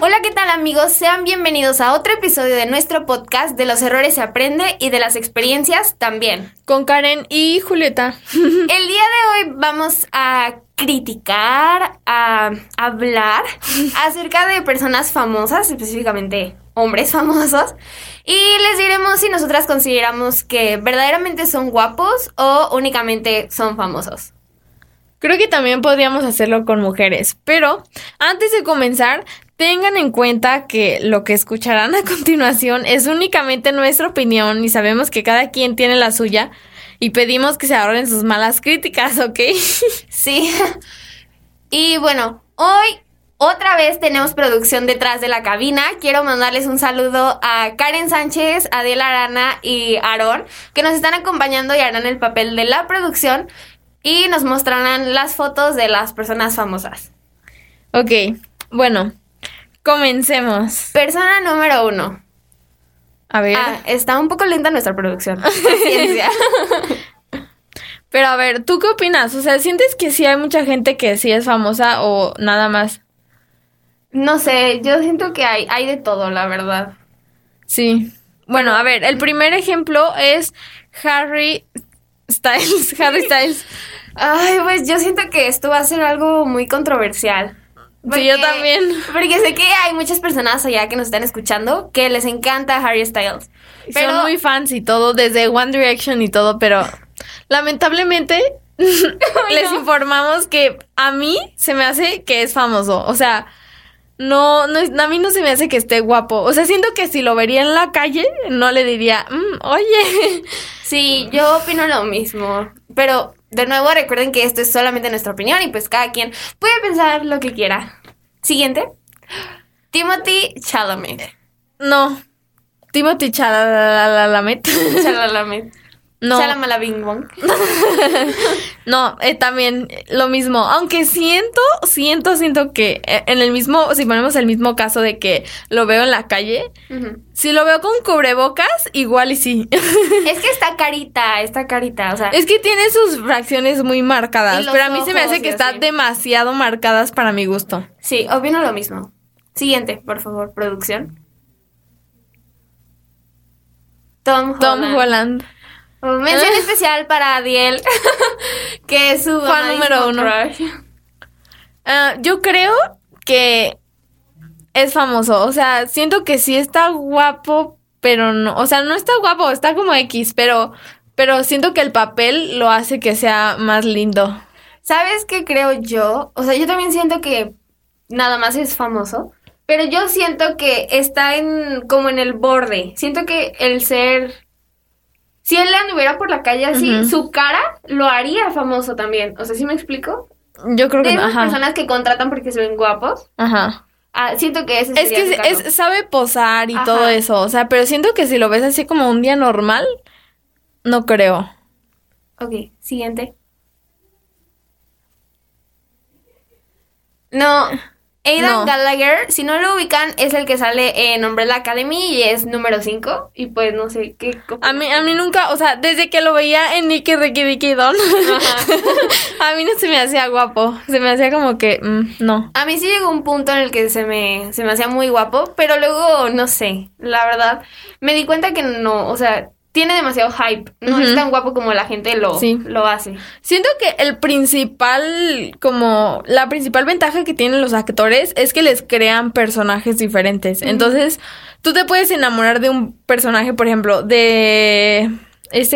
Hola, ¿qué tal amigos? Sean bienvenidos a otro episodio de nuestro podcast De los errores se aprende y de las experiencias también. Con Karen y Julieta. El día de hoy vamos a criticar, a hablar acerca de personas famosas, específicamente hombres famosos. Y les diremos si nosotras consideramos que verdaderamente son guapos o únicamente son famosos. Creo que también podríamos hacerlo con mujeres, pero antes de comenzar, tengan en cuenta que lo que escucharán a continuación es únicamente nuestra opinión y sabemos que cada quien tiene la suya y pedimos que se ahorren sus malas críticas, ¿ok? Sí. Y bueno, hoy otra vez tenemos producción detrás de la cabina. Quiero mandarles un saludo a Karen Sánchez, Adela Arana y Aarón, que nos están acompañando y harán el papel de la producción y nos mostrarán las fotos de las personas famosas. Ok, bueno, comencemos. Persona número 1. A ver. Está un poco lenta nuestra producción. Paciencia. Pero a ver, ¿tú qué opinas? O sea, ¿sientes que sí hay mucha gente que sí es famosa o nada más? No sé, yo siento que hay de todo, la verdad. Sí. Bueno, a ver, el primer ejemplo es Harry Styles. Ay, pues yo siento que esto va a ser algo muy controversial. Sí, yo también. Porque sé que hay muchas personas allá que nos están escuchando que les encanta Harry Styles. Pero son muy fans y todo, desde One Direction y todo, pero lamentablemente les informamos que a mí se me hace que es famoso. O sea, no, a mí no se me hace que esté guapo. O sea, siento que si lo vería en la calle, no le diría, oye. Sí, yo opino lo mismo, pero de nuevo, recuerden que esto es solamente nuestra opinión y pues cada quien puede pensar lo que quiera. Siguiente. Timothée Chalamet. No. Chalamet. No. Chalamalabing-bong. No, también lo mismo. Aunque siento que en el mismo, si ponemos el mismo caso de que lo veo en la calle, uh-huh, si lo veo con cubrebocas, igual y sí. Es que está carita, o sea. Es que tiene sus fracciones muy marcadas, pero a mí se me hace que está demasiado marcadas para mi gusto. Sí, opino lo mismo. Siguiente, por favor, producción. Tom Holland. Mención especial para Adiel, que es su fan número 1. Yo creo que es famoso. O sea, siento que sí está guapo, pero no. O sea, no está guapo, está como X, pero siento que el papel lo hace que sea más lindo. ¿Sabes qué creo yo? O sea, yo también siento que nada más es famoso, pero yo siento que está como en el borde. Siento que el ser... Si él anduviera por la calle así, uh-huh, su cara lo haría famoso también. O sea, ¿sí me explico? Yo creo que no. Ajá. Personas que contratan porque se ven guapos. Ajá. Siento que ese sería el caso. Sabe posar y ajá, todo eso. O sea, pero siento que si lo ves así como un día normal, no creo. Ok, siguiente. No, Aidan Gallagher, si no lo ubican, es el que sale en Umbrella Academy y es número 5. Y pues no sé qué. A mí nunca, o sea, desde que lo veía en Nicky, Ricky Don, a mí no se me hacía guapo. Se me hacía como que, no. A mí sí llegó un punto en el que se me hacía muy guapo, pero luego, no sé, la verdad, me di cuenta que no, o sea, tiene demasiado hype. No, uh-huh, es tan guapo como la gente lo hace. Siento que la principal ventaja que tienen los actores es que les crean personajes diferentes. Uh-huh. Entonces, tú te puedes enamorar de un personaje, por ejemplo, de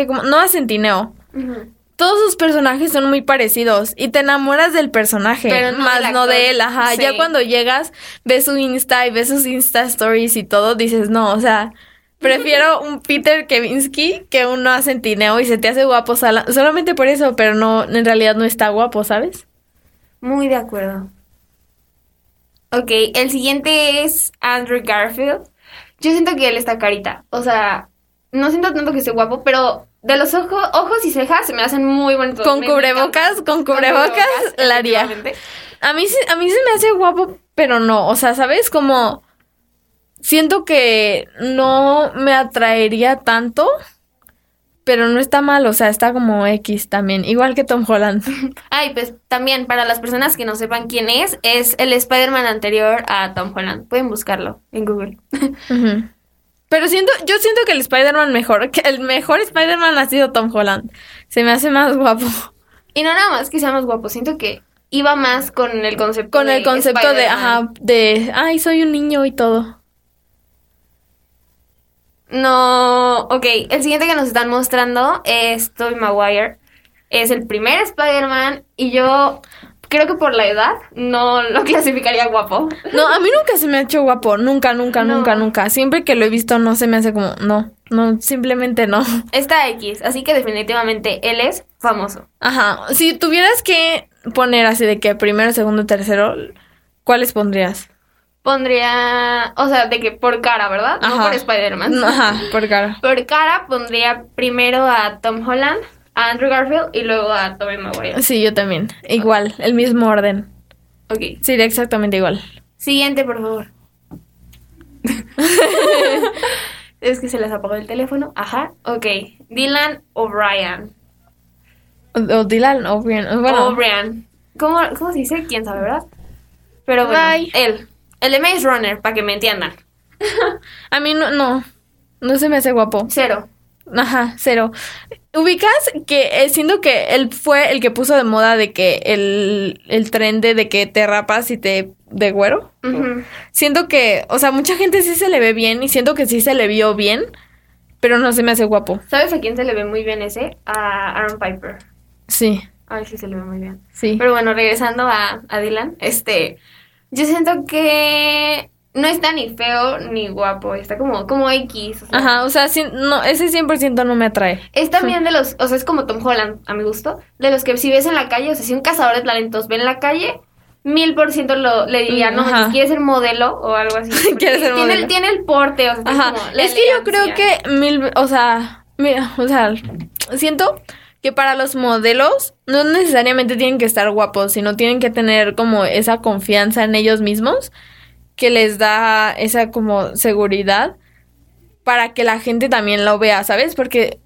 como Noah Centineo. Uh-huh. Todos sus personajes son muy parecidos y te enamoras del personaje, pero no más no de él, ajá. Sí. Ya cuando llegas, ves su Insta y ves sus Insta Stories y todo, dices, no, o sea, prefiero un Peter Kavinsky que un Noah Centineo y se te hace guapo solamente por eso, pero no, en realidad no está guapo, ¿sabes? Muy de acuerdo. Ok, el siguiente es Andrew Garfield. Yo siento que él está carita, o sea, no siento tanto que esté guapo, pero de los ojos y cejas se me hacen muy bonitos. Con cubrebocas, la haría. A mí se me hace guapo, pero no, o sea, ¿sabes? Como... Siento que no me atraería tanto, Pero no está mal, o sea, está como X también, igual que Tom Holland. Ay, pues también, para las personas que no sepan quién es el Spider-Man anterior a Tom Holland. Pueden buscarlo en Google. Uh-huh. Pero yo siento que el mejor Spider-Man ha sido Tom Holland. Se me hace más guapo. Y no nada más que sea más guapo, siento que iba más con el concepto de ay, soy un niño y todo. No, ok, el siguiente que nos están mostrando es Tobey Maguire. Es el primer Spider-Man y yo creo que por la edad no lo clasificaría guapo. No, a mí nunca se me ha hecho guapo, nunca. Siempre que lo he visto no se me hace como, no, simplemente no. Está X, así que definitivamente él es famoso. Ajá, si tuvieras que poner así de que primero, segundo, tercero, ¿cuáles pondrías? Pondría, o sea, de que por cara, ¿verdad? Ajá. No por Spider-Man. Ajá, por cara. Por cara pondría primero a Tom Holland, a Andrew Garfield y luego a Tobey Maguire. Sí, yo también. Igual, okay. El mismo orden. Ok. Sería exactamente igual. Siguiente, por favor. Es que se les apagó el teléfono. Ajá, ok. Dylan O'Brien. O Dylan O'Brien. Bueno. O'Brien. ¿Cómo se dice? ¿Quién sabe, verdad? Pero bueno, bye. Él. El de Maze Runner, para que me entiendan. A mí no se me hace guapo. Cero. Ajá, cero. Ubicas que siento que él fue el que puso de moda de que el trend de que te rapas y te de güero. Uh-huh. Siento que, o sea, mucha gente sí se le ve bien y siento que sí se le vio bien, pero no se me hace guapo. ¿Sabes a quién se le ve muy bien ese? A Aaron Piper. Sí. Ay, sí se le ve muy bien. Sí. Pero bueno, regresando a Dylan, yo siento que no está ni feo ni guapo, está como X. O sea, ajá, o sea, no, ese 100% no me atrae. Es también de los, o sea, es como Tom Holland, a mi gusto, de los que si ves en la calle, o sea, si un cazador de talentos ve en la calle, 1000% le diría, no, ajá. ¿Quieres ser modelo o algo así? ¿Quieres ser modelo? Tiene el porte, o sea, ajá. Es como la elegancia. Que yo creo que siento que para los modelos no necesariamente tienen que estar guapos, sino tienen que tener como esa confianza en ellos mismos que les da esa como seguridad para que la gente también lo vea, ¿sabes? Porque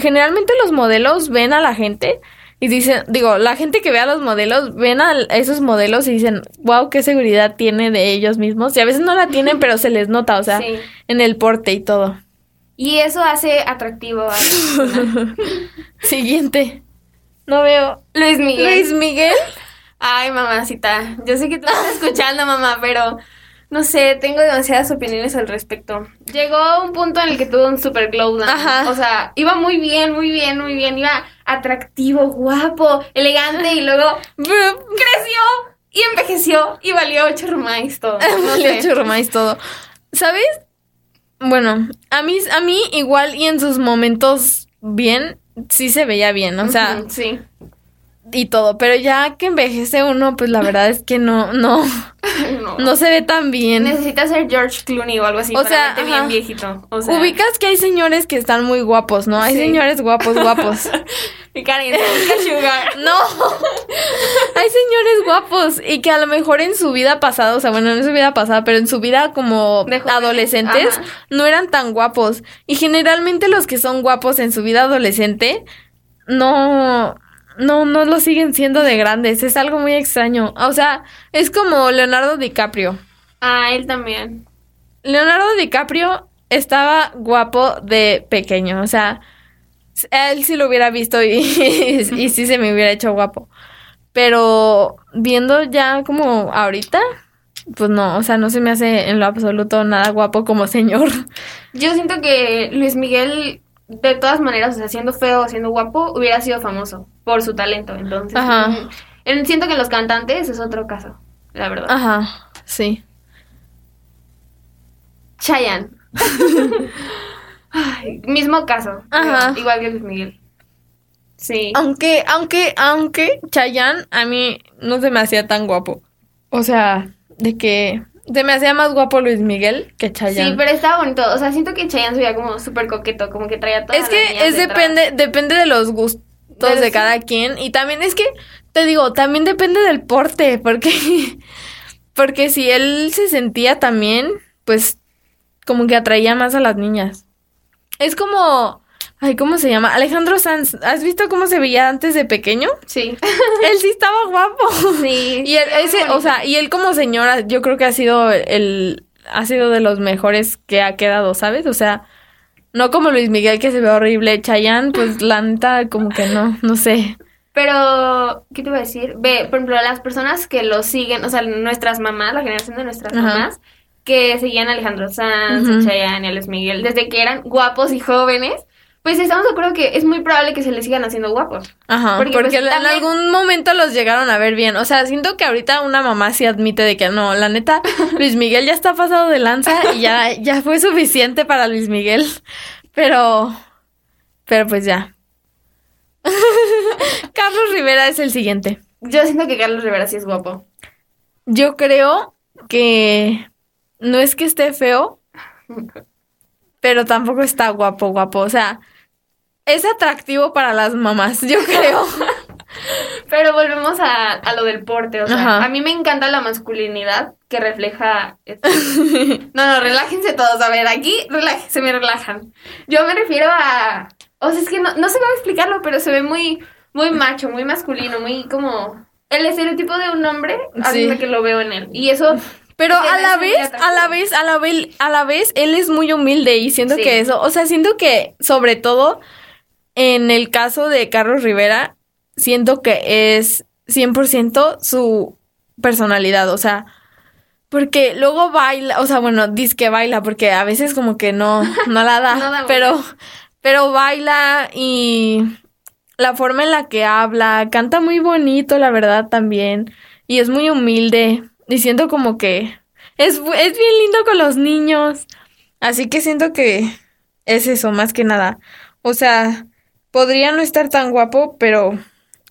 generalmente los modelos ven a la gente y dicen, la gente que ve a los modelos ven a esos modelos y dicen, wow, qué seguridad tiene de ellos mismos. Y a veces no la tienen, pero se les nota, o sea, sí. En el porte y todo. Y eso hace atractivo a la Siguiente. No veo. Luis Miguel. Ay, mamacita. Yo sé que tú estás escuchando, mamá, pero no sé, tengo demasiadas opiniones al respecto. Llegó a un punto en el que tuvo un super glow down. Ajá. O sea, iba muy bien. Iba atractivo, guapo, elegante y luego creció y envejeció y valió churrumais todo. ¿Sabes? Bueno, a mí igual y en sus momentos bien, sí se veía bien, o sea, sí. Y todo, pero ya que envejece uno, pues la verdad es que no se ve tan bien. Necesita ser George Clooney o algo así, o sea, para verte bien viejito. O sea, ubicas que hay señores que están muy guapos, ¿no? Hay señores guapos. Mi cariño, sugar. No, hay señores guapos y que a lo mejor en su vida pasada, o sea, bueno, no en su vida pasada, pero en su vida como adolescentes, ajá, no eran tan guapos. Y generalmente los que son guapos en su vida adolescente, no lo siguen siendo de grandes. Es algo muy extraño. O sea, es como Leonardo DiCaprio. Ah, él también. Leonardo DiCaprio estaba guapo de pequeño, o sea, él sí lo hubiera visto y sí se me hubiera hecho guapo. Pero viendo ya como ahorita, pues no, o sea, no se me hace en lo absoluto nada guapo como señor. Yo siento que Luis Miguel, de todas maneras, o sea, siendo feo o siendo guapo, hubiera sido famoso por su talento. Entonces, ajá. Siento que los cantantes es otro caso, la verdad. Ajá, sí. Chayanne. Ay, mismo caso. Ajá. Igual que Luis Miguel. Sí. Aunque Chayanne a mí no se me hacía tan guapo. O sea, de que se me hacía más guapo Luis Miguel que Chayanne. Sí, pero estaba bonito. O sea, siento que Chayanne se veía como súper coqueto, como que traía todas las niñas. Es que depende de los gustos de cada quien. Y también es que, te digo, también depende del porte. Porque si él se sentía también, pues como que atraía más a las niñas. Es como Ay, ¿cómo se llama? Alejandro Sanz. ¿Has visto cómo se veía antes de pequeño? Sí. Él sí estaba guapo. Sí. Y él, o sea, y él como señora, yo creo que ha sido de los mejores que ha quedado, ¿sabes? O sea, no como Luis Miguel, que se ve horrible. Chayanne, pues, la neta, como que no sé. Pero, ¿qué te iba a decir? Ve, por ejemplo, las personas que lo siguen, o sea, nuestras mamás, la generación de nuestras mamás, que seguían a Alejandro Sanz, a Chayanne y a Luis Miguel, desde que eran guapos y jóvenes, pues estamos de acuerdo que es muy probable que se les sigan haciendo guapos. Ajá, porque pues, también... en algún momento los llegaron a ver bien. O sea, siento que ahorita una mamá sí admite de que no, la neta, Luis Miguel ya está pasado de lanza y ya fue suficiente para Luis Miguel. Pero pues ya. Carlos Rivera es el siguiente. Yo siento que Carlos Rivera sí es guapo. Yo creo que no es que esté feo, pero tampoco está guapo. O sea... es atractivo para las mamás, yo creo. Pero volvemos a lo del porte, o sea, a mí me encanta la masculinidad que refleja... No, relájense todos, a ver, aquí se me relajan. Yo me refiero a... o sea, es que no sé cómo explicarlo, pero se ve muy, muy macho, muy masculino, muy como... el estereotipo de un hombre, hasta que lo veo en él. Y eso... pero a la vez, él es muy humilde y siento que eso... o sea, siento que, sobre todo... en el caso de Carlos Rivera, siento que es 100% su personalidad, o sea, porque luego baila, o sea, bueno, dice que baila, porque a veces como que no la da, pero baila y la forma en la que habla, canta muy bonito, la verdad, también, y es muy humilde, y siento como que es bien lindo con los niños, así que siento que es eso, más que nada, o sea... podría no estar tan guapo, pero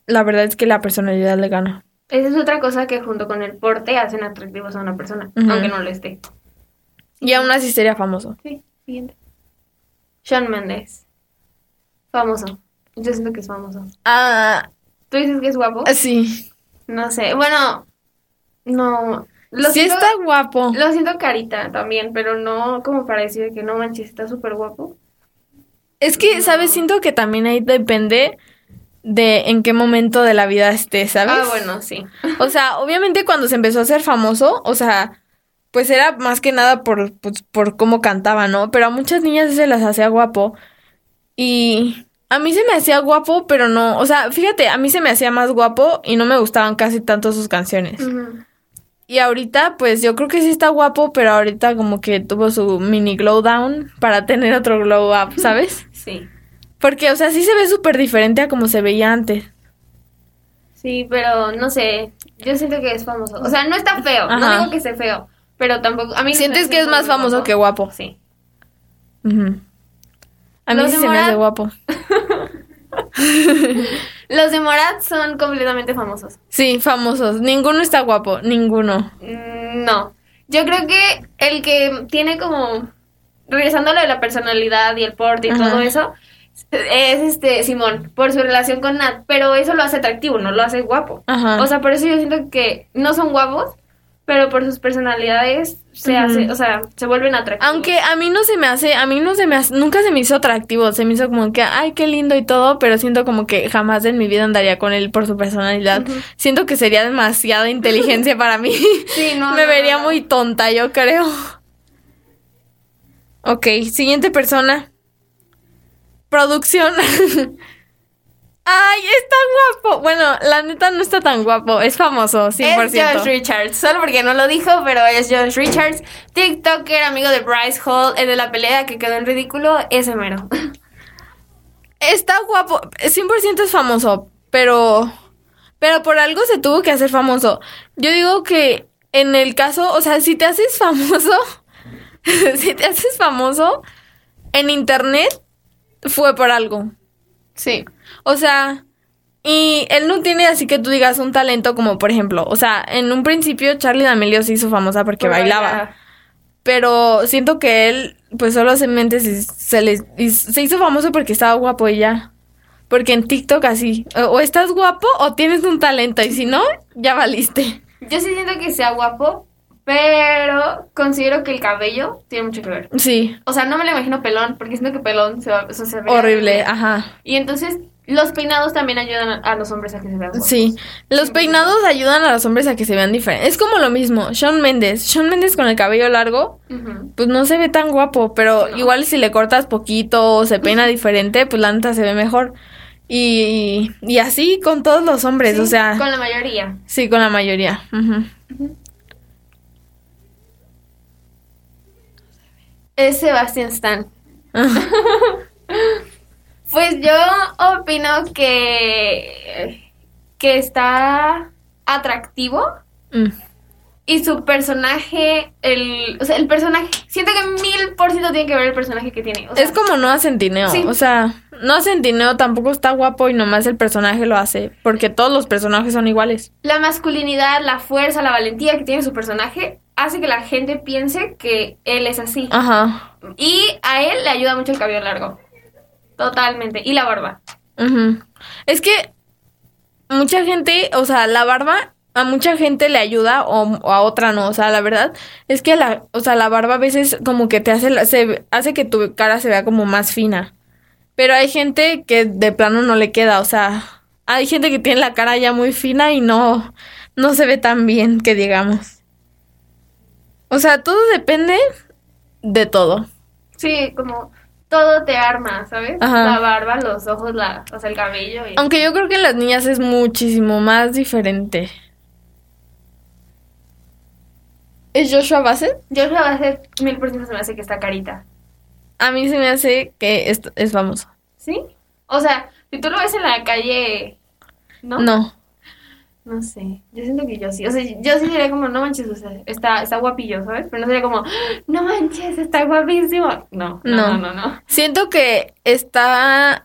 la verdad es que la personalidad le gana. Esa es otra cosa que junto con el porte hacen atractivos a una persona, aunque no lo esté. Y aún así sería famoso. Sí, siguiente. Shawn Mendes. Famoso. Yo siento que es famoso. Ah. ¿Tú dices que es guapo? Sí. No sé, bueno, no... está guapo. Lo siento carita también, pero no como para decir que no manches, está súper guapo. Es que, ¿sabes? Siento que también ahí depende de en qué momento de la vida esté, ¿sabes? Ah, bueno, sí. O sea, obviamente cuando se empezó a ser famoso, o sea, pues era más que nada por cómo cantaba, ¿no? Pero a muchas niñas se las hacía guapo. Y a mí se me hacía guapo, pero no... o sea, fíjate, a mí se me hacía más guapo y no me gustaban casi tanto sus canciones. Uh-huh. Y ahorita, pues, yo creo que sí está guapo, pero ahorita como que tuvo su mini glow down para tener otro glow up, ¿sabes? Sí. Porque, o sea, sí se ve súper diferente a como se veía antes. Sí, pero no sé, yo siento que es famoso. O sea, no está feo, no digo que esté feo, pero tampoco... a mí ¿sientes que es más famoso que guapo? Sí. Uh-huh. A mí sí se me hace guapo. Los de Morat son completamente famosos. Sí, famosos. Ninguno está guapo, ninguno. No. Yo creo que el que tiene como... regresando a lo de la personalidad y el porte y todo eso, es Simón, por su relación con Nat. Pero eso lo hace atractivo, no lo hace guapo. Ajá. O sea, por eso yo siento que no son guapos, pero por sus personalidades se hace, o sea, se vuelven atractivos. Aunque nunca se me hizo atractivo, se me hizo como que, ay, qué lindo y todo, pero siento como que jamás en mi vida andaría con él por su personalidad. Uh-huh. Siento que sería demasiada inteligencia para mí. Sí, no. Me vería muy tonta, yo creo. Ok, siguiente persona. Producción. ¡Ay, es tan guapo! Bueno, la neta no está tan guapo. Es famoso, 100%. Es George Richards. Solo porque no lo dijo, pero es George Richards. TikToker, amigo de Bryce Hall, el de la pelea que quedó en ridículo. Ese mero. Está guapo. 100% es famoso, pero por algo se tuvo que hacer famoso. Yo digo que en el caso... o sea, si te haces famoso... si te haces famoso en internet, fue por algo. Sí. O sea, y él no tiene así que tú digas un talento como, por ejemplo, o sea, en un principio Charli D'Amelio se hizo famosa porque bailaba, pero siento que él, pues, solamente se hizo famoso porque estaba guapo y ya, porque en TikTok así, o estás guapo o tienes un talento, y si no, ya valiste. Yo sí siento que sea guapo, Pero considero que el cabello tiene mucho que ver. Sí. O sea, no me lo imagino pelón, porque siento que pelón se va, o sea, se ve horrible, ajá. Y entonces los peinados también ayudan a los hombres a que se vean guapos. Sí, los peinados ayudan a los hombres a que se vean diferentes. Es como lo mismo, Shawn Mendes. Shawn Mendes con el cabello largo, uh-huh, pues no se ve tan guapo, pero no, igual si le cortas poquito o se peina diferente, pues la neta se ve mejor. Y así con todos los hombres, sí, o sea... con la mayoría. Sí, con la mayoría. Uh-huh. Uh-huh. Es Sebastián Stan. Uh-huh. Pues yo opino que está atractivo, mm, y su personaje, el personaje, siento que 1000% tiene que ver el personaje que tiene. O sea, es como Noah Centineo, sí, o sea, Noah Centineo tampoco está guapo y nomás el personaje lo hace, porque todos los personajes son iguales. La masculinidad, la fuerza, la valentía que tiene su personaje hace que la gente piense que él es así. Ajá. Y a él le ayuda mucho el cabello largo. Totalmente. Y la barba. Uh-huh. Es que mucha gente, o sea, la barba a mucha gente le ayuda o a otra no. O sea, la verdad es que la barba a veces como que te hace, hace que tu cara se vea como más fina. Pero hay gente que de plano no le queda. O sea, hay gente que tiene la cara ya muy fina y no se ve tan bien que digamos. O sea, todo depende de todo. Sí, como... todo te arma, ¿sabes? Ajá. La barba, los ojos, el cabello. Y... aunque yo creo que en las niñas es muchísimo más diferente. ¿Es Joshua Bassett? Joshua Bassett, 1000% se me hace que está carita. A mí se me hace que es famoso. ¿Sí? O sea, si tú lo ves en la calle, ¿no? No sé, yo siento que yo sí. O sea, yo sí sería como, no manches, o sea, está guapillo, ¿sabes? Pero no sería como, no manches, está guapísimo. No. Siento que está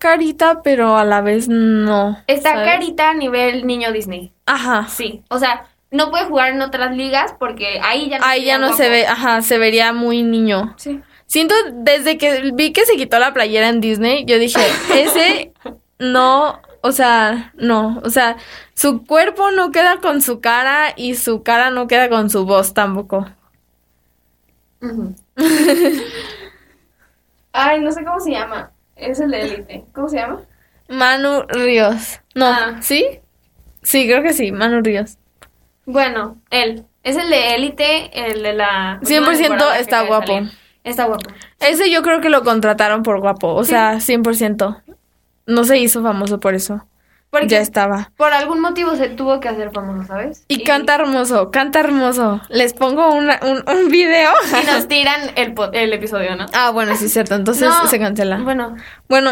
carita, pero a la vez no. Está, ¿sabes?, carita a nivel niño Disney. Ajá. Sí, o sea, no puede jugar en otras ligas porque ahí ya no, ahí ya no se ve, ajá, se vería muy niño. Sí. Siento, desde que vi que se quitó la playera en Disney, yo dije, ese no... o sea, no, o sea, su cuerpo no queda con su cara y su cara no queda con su voz tampoco. Uh-huh. Ay, no sé cómo se llama, es el de Élite, ¿cómo se llama? Manu Ríos, no, ¿sí? Sí, creo que sí, Manu Ríos. Bueno, él, es el de Élite, el de la... 100% está guapo. Está guapo. Ese yo creo que lo contrataron por guapo, o sea, 100%. No se hizo famoso por eso. Porque ya estaba. Por algún motivo se tuvo que hacer famoso, ¿sabes? Y canta hermoso, canta hermoso. Les pongo un video. Y nos tiran el episodio, ¿no? Ah, bueno, sí, cierto. Entonces no, se cancela. Bueno,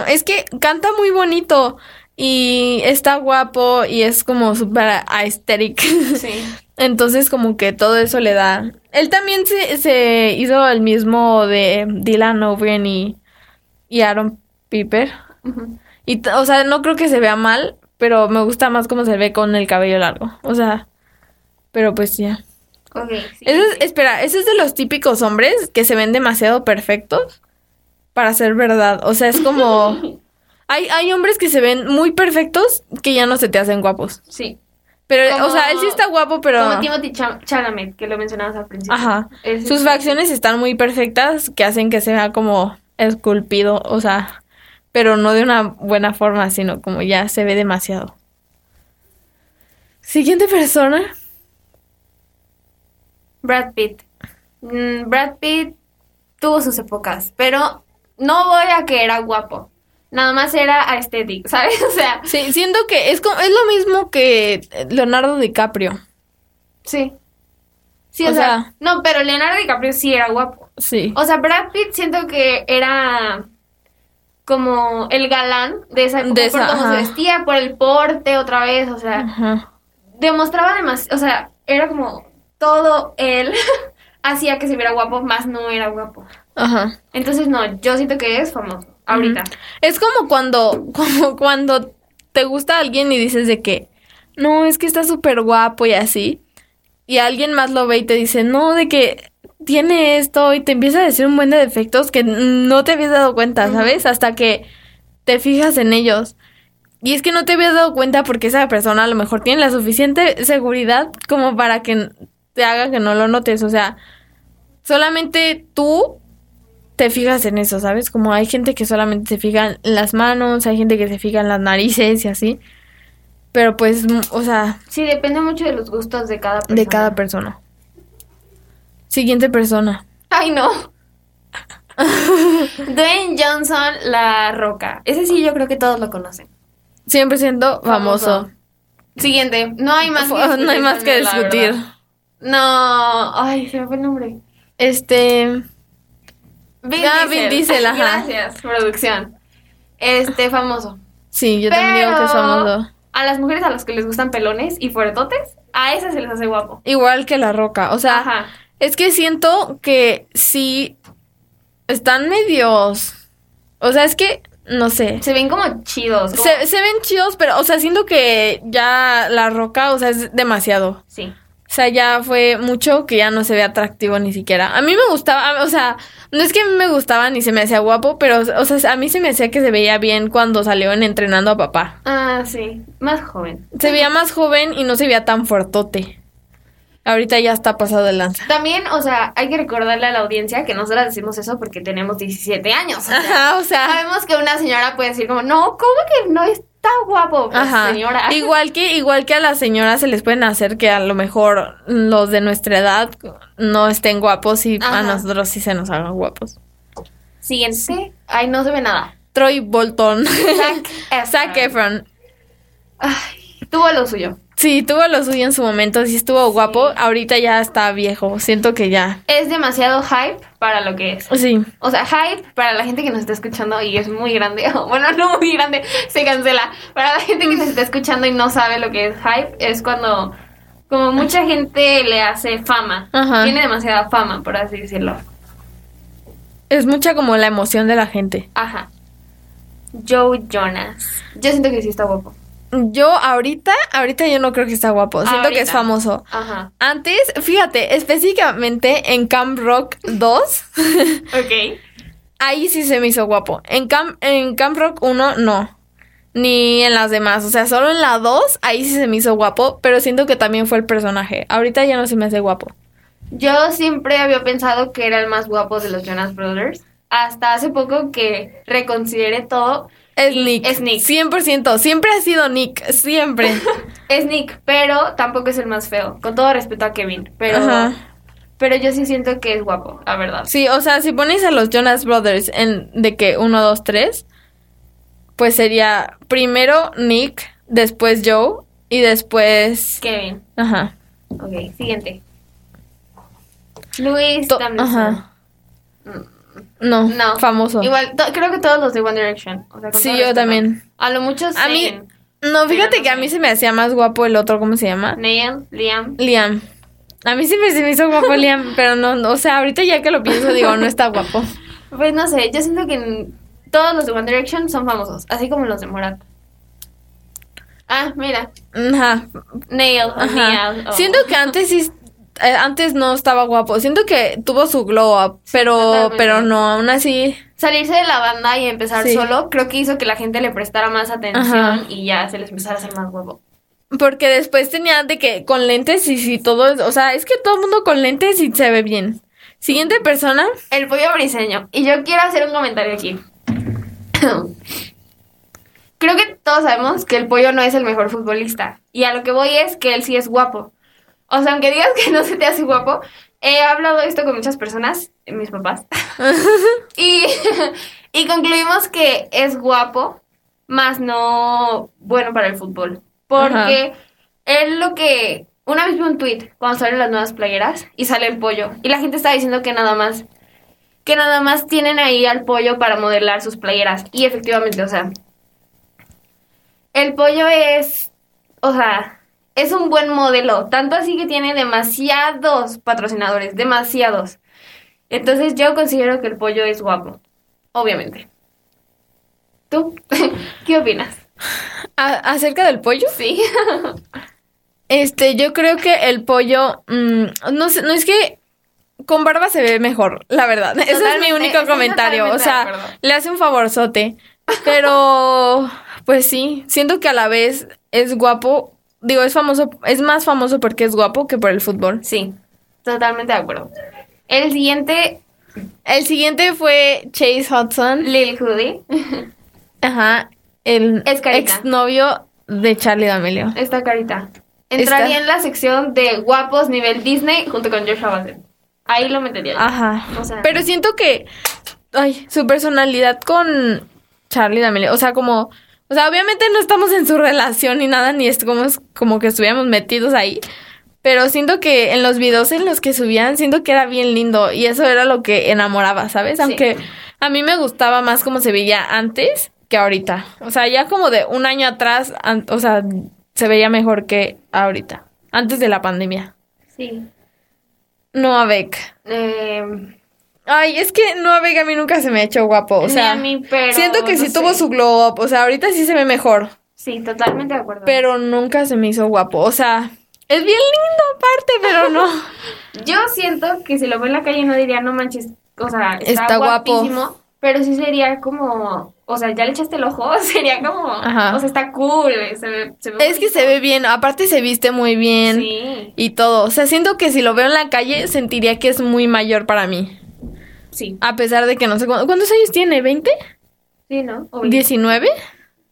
es que canta muy bonito. Y está guapo. Y es como súper aesthetic. Sí. Entonces como que todo eso le da. Él también se hizo el mismo de Dylan O'Brien y Aaron Piper. Uh-huh. Y, o sea, no creo que se vea mal, pero me gusta más cómo se ve con el cabello largo. O sea, pero pues ya. Ok, sí. Eso es de los típicos hombres que se ven demasiado perfectos para ser verdad. O sea, es como... hay hombres que se ven muy perfectos que ya no se te hacen guapos. Sí. Pero, como, o sea, él sí está guapo, pero... como Timothée Chalamet, que lo mencionabas al principio. Ajá. Sus facciones están muy perfectas que hacen que se vea como esculpido, o sea... pero no de una buena forma, sino como ya se ve demasiado. Siguiente persona. Brad Pitt. Brad Pitt tuvo sus épocas, pero no voy a que era guapo. Nada más era aesthetic, ¿sabes? O sea... sí, siento que es lo mismo que Leonardo DiCaprio. Sí. Sí, o sea... no, pero Leonardo DiCaprio sí era guapo. Sí. O sea, Brad Pitt siento que era... como el galán de esa época, por cómo se vestía, por el porte, otra vez, o sea, ajá, demostraba demasiado, o sea, era como todo él hacía que se viera guapo, más no era guapo. Ajá. Entonces, no, yo siento que es famoso, ahorita. Es como cuando te gusta alguien y dices de que, no, es que está súper guapo y así, y alguien más lo ve y te dice, no, de que... tiene esto y te empieza a decir un buen de defectos que no te habías dado cuenta, ¿sabes? Hasta que te fijas en ellos. Y es que no te habías dado cuenta porque esa persona a lo mejor tiene la suficiente seguridad como para que te haga que no lo notes. O sea, solamente tú te fijas en eso, ¿sabes? Como hay gente que solamente se fija en las manos, hay gente que se fija en las narices y así. Pero pues, o sea... Sí, depende mucho de los gustos de cada persona. De cada persona. Siguiente persona. ¡Ay, no! Dwayne Johnson, La Roca. Ese sí yo creo que todos lo conocen. Siempre siendo famoso. Siguiente. No hay más que discutir. No. Ay, se me fue el nombre. Vin Diesel, ajá. Gracias, producción. Famoso. Sí, yo también digo que es famoso. A las mujeres a las que les gustan pelones y fuertotes, a esas se les hace guapo. Igual que La Roca. O sea, ajá. Es que siento que sí están medios... O sea, es que... No sé. Se ven como chidos. Como... Se ven chidos, pero, o sea, siento que ya La Roca, o sea, es demasiado. Sí. O sea, ya fue mucho que ya no se ve atractivo ni siquiera. A mí me gustaba, o sea, no es que a mí me gustaba ni se me hacía guapo, pero, o sea, a mí se me hacía que se veía bien cuando salió en Entrenando a Papá. Ah, sí. Más joven. Se veía más joven y no se veía tan fuertote. Ahorita ya está pasado de lanza. También, o sea, hay que recordarle a la audiencia que nosotras decimos eso porque tenemos 17 años. O sea, ajá, o sea. Sabemos que una señora puede decir como, no, ¿cómo que no está guapo? Pues, ajá. Señora. Igual que a las señoras se les pueden hacer que a lo mejor los de nuestra edad no estén guapos y ajá. A nosotros sí se nos hagan guapos. Siguiente. Sí. Ay, no se ve nada. Troy Bolton. Zac Efron. Ay, tuvo lo suyo. Sí, tuvo lo suyo en su momento, sí estuvo guapo, ahorita ya está viejo, siento que ya. Es demasiado hype para lo que es. Sí. O sea, hype para la gente que nos está escuchando y es muy grande, bueno, no muy grande, se cancela. Para la gente que nos está escuchando y no sabe lo que es hype, es cuando como mucha gente le hace fama, ajá. Tiene demasiada fama, por así decirlo. Es mucha como la emoción de la gente. Ajá. Joe Jonas. Yo siento que sí está guapo. Yo ahorita yo no creo que está guapo. Siento que es famoso. Ajá. Antes, fíjate, específicamente en Camp Rock 2. Ok. Ahí sí se me hizo guapo. En Camp Rock 1, no. Ni en las demás. O sea, solo en la 2, ahí sí se me hizo guapo. Pero siento que también fue el personaje. Ahorita ya no se me hace guapo. Yo siempre había pensado que era el más guapo de los Jonas Brothers. Hasta hace poco que reconsideré todo... Es Nick. 100%. Siempre ha sido Nick. Siempre. Es Nick, pero tampoco es el más feo. Con todo respeto a Kevin. Pero ajá. Pero yo sí siento que es guapo, la verdad. Sí, o sea, si pones a los Jonas Brothers en de que 1, 2, 3, pues sería primero Nick, después Joe y después... Kevin. Ajá. Ok, siguiente. Luis también. Ajá. No, famoso. Igual, creo que todos los de One Direction. O sea, sí, yo también. A lo mucho a mí, no, fíjate que a mí se me hacía más guapo el otro, ¿cómo se llama? Niall, Liam. A mí se me hizo guapo Liam, pero no, o sea, ahorita ya que lo pienso digo, no está guapo. Pues no sé, yo siento que todos los de One Direction son famosos, así como los de Morat. Ah, mira. Ajá. Niall. Siento que antes sí... Antes no estaba guapo. Siento que tuvo su glow up, pero no, aún así. Salirse de la banda y empezar solo, creo que hizo que la gente le prestara más atención, ajá. Y ya se les empezara a hacer más guapo. Porque después tenía de que con lentes y todo, o sea, es que todo el mundo con lentes y se ve bien. Siguiente persona. El Pollo Briseño. Y yo quiero hacer un comentario aquí. Creo que todos sabemos que el Pollo no es el mejor futbolista. Y a lo que voy es que él sí es guapo. O sea, aunque digas que no se te hace guapo, he hablado esto con muchas personas, mis papás, y concluimos que es guapo, más no bueno para el fútbol. Porque él lo que... Una vez vi un tweet cuando salen las nuevas playeras y sale el Pollo. Y la gente está diciendo que nada más tienen ahí al Pollo para modelar sus playeras. Y efectivamente, o sea, el Pollo es... O sea... Es un buen modelo, tanto así que tiene demasiados patrocinadores, demasiados. Entonces yo considero que el Pollo es guapo, obviamente. ¿Tú? ¿Qué opinas? ¿Acerca del Pollo? Sí. Yo creo que el Pollo, no es que con barba se ve mejor, la verdad. Totalmente, ese es mi único comentario, o sea, le hace un favorzote, pero... Pues sí, siento que a la vez es guapo, digo, es famoso, es más famoso porque es guapo que por el fútbol. Sí, totalmente de acuerdo. El siguiente fue Chase Hudson. Lil Cudi. Ajá, el exnovio de Charli D'Amelio. Esta carita. Entraría en la sección de guapos nivel Disney junto con Joshua Bassett. Ahí lo metería. Ajá. O sea, pero siento que, ay, su personalidad con Charli D'Amelio, o sea, como... O sea, obviamente no estamos en su relación ni nada, ni es como que estuviéramos metidos ahí. Pero siento que en los videos en los que subían, siento que era bien lindo. Y eso era lo que enamoraba, ¿sabes? Aunque sí, a mí me gustaba más cómo se veía antes que ahorita. O sea, ya como de un año atrás, o sea, se veía mejor que ahorita. Antes de la pandemia. Sí. Noah Beck. Ay, es que Noah Beck a mí nunca se me ha hecho guapo, o sea, ni a mí, pero siento que no sí sé. Tuvo su glow up, o sea, ahorita sí se ve mejor. Sí, totalmente de acuerdo. Pero nunca se me hizo guapo, o sea, es bien lindo aparte, pero no. Yo siento que si lo veo en la calle no diría, no manches, o sea, está guapísimo, guapo. Pero sí sería como, o sea, ya le echaste el ojo, sería como, ajá, o sea, está cool, se ve es bonito. Que se ve bien, aparte se viste muy bien, sí, y todo, o sea, siento que si lo veo en la calle sentiría que es muy mayor para mí. Sí. A pesar de que no sé... ¿Cuántos años tiene? ¿20? Sí, ¿no? ¿O 20? ¿19?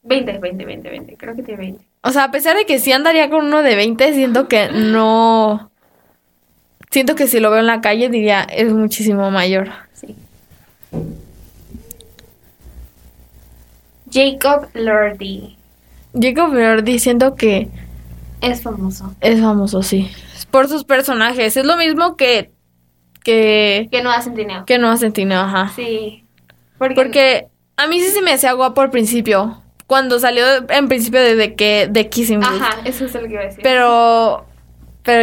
20. Creo que tiene 20. O sea, a pesar de que sí andaría con uno de 20, siento que no... Siento que si lo veo en la calle diría, es muchísimo mayor. Sí. Jacob Lordy, siento que... Es famoso, sí. Por sus personajes. Es lo mismo que Noah Centineo. Que Noah Centineo, ajá. Sí. Porque a mí sí se me hacía guapo al principio. Cuando salió en principio de Kissing Booth. Ajá, eso es lo que iba a decir. Pero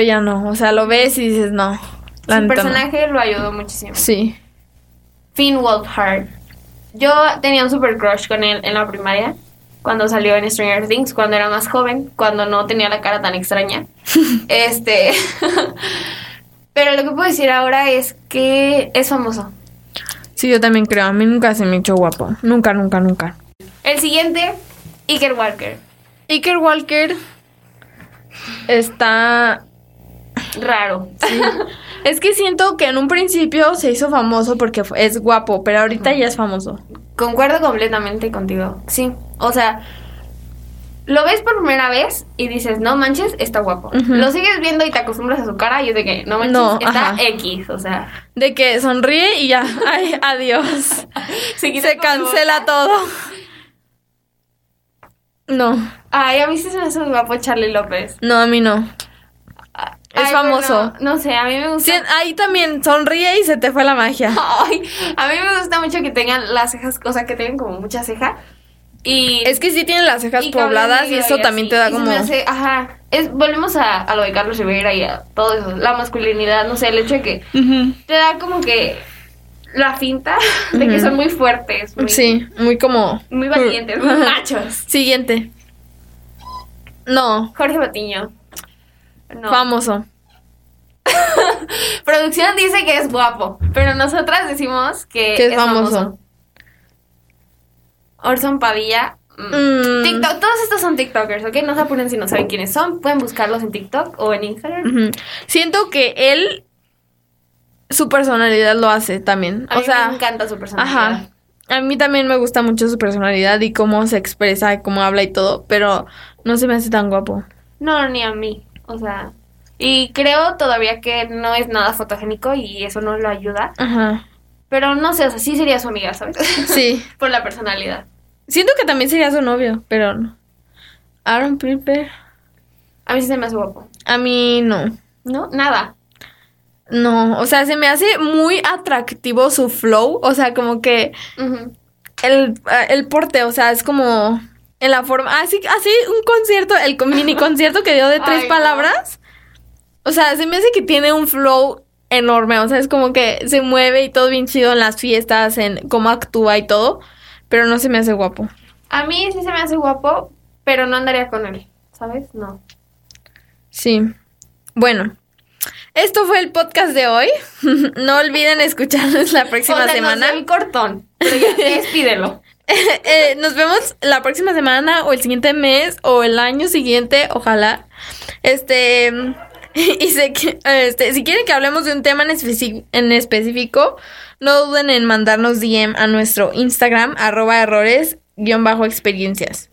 ya no. O sea, lo ves y dices no. Su personaje no lo ayudó muchísimo. Sí. Finn Wolfhard. Yo tenía un super crush con él en la primaria. Cuando salió en Stranger Things. Cuando era más joven. Cuando no tenía la cara tan extraña. Pero lo que puedo decir ahora es que es famoso. Sí, yo también creo. A mí nunca se me echó guapo. Nunca. El siguiente, Iker Walker. Iker Walker está raro. Sí. Es que siento que en un principio se hizo famoso porque es guapo, pero ahorita ya es famoso. Concuerdo completamente contigo. Sí, o sea... Lo ves por primera vez y dices, no manches, está guapo. Uh-huh. Lo sigues viendo y te acostumbras a su cara y es de que, no manches, no, está ajá. X, o sea. De que sonríe y ya, ay, adiós. Se cancela boca. Todo. No. Ay, a mí sí se me hace muy guapo Charlie López. No, a mí no. Es famoso. Bueno, no sé, a mí me gusta. Sí, ahí también sonríe y se te fue la magia. Ay, a mí me gusta mucho que tengan las cejas, o sea, que tengan como mucha ceja. Y es que sí tienen las cejas pobladas y eso también te da como... Hace, ajá, volvemos a lo de Carlos Rivera y a todo eso, la masculinidad, no sé, el hecho de que uh-huh. te da como que la finta de uh-huh. que son muy fuertes. Muy, sí, muy como... Muy valientes, muy machos. Siguiente. No. Jorge Patiño. No. Famoso. Producción dice que es guapo, pero nosotras decimos que es famoso. Orson Padilla. TikTok. Todos estos son TikTokers, ¿ok? No se apuren si no saben quiénes son. Pueden buscarlos en TikTok o en Instagram. Uh-huh. Siento que él... Su personalidad lo hace también. A mí me encanta su personalidad. Ajá. A mí también me gusta mucho su personalidad y cómo se expresa, cómo habla y todo. Pero no se me hace tan guapo. No, ni a mí. O sea... Y creo todavía que no es nada fotogénico y eso no lo ayuda. Ajá. Pero no sé, o sea, sí sería su amiga, ¿sabes? Sí. Por la personalidad. Siento que también sería su novio, pero no. Aaron Piper. A mí sí se me hace guapo. A mí no. ¿No? Nada. No, o sea, se me hace muy atractivo su flow. O sea, como que... Uh-huh. El porte, o sea, es como... En la forma... Así un concierto, el mini concierto que dio de 3 palabras. No. O sea, se me hace que tiene un flow enorme. O sea, es como que se mueve y todo bien chido en las fiestas, en cómo actúa y todo. Pero no se me hace guapo. A mí sí se me hace guapo, pero no andaría con él, ¿sabes? No. Sí. Bueno, esto fue el podcast de hoy. No olviden escucharnos la próxima semana. No sé el cortón, pero ya despídelo. Nos vemos la próxima semana o el siguiente mes o el año siguiente, ojalá. Y sé que, si quieren que hablemos de un tema en específico, no duden en mandarnos DM a nuestro Instagram, @errores_experiencias.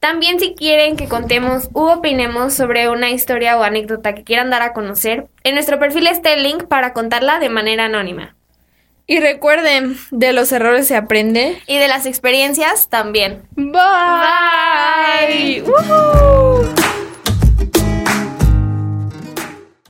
También si quieren que contemos u opinemos sobre una historia o anécdota que quieran dar a conocer, en nuestro perfil está el link para contarla de manera anónima. Y recuerden, de los errores se aprende. Y de las experiencias también. Bye. Bye.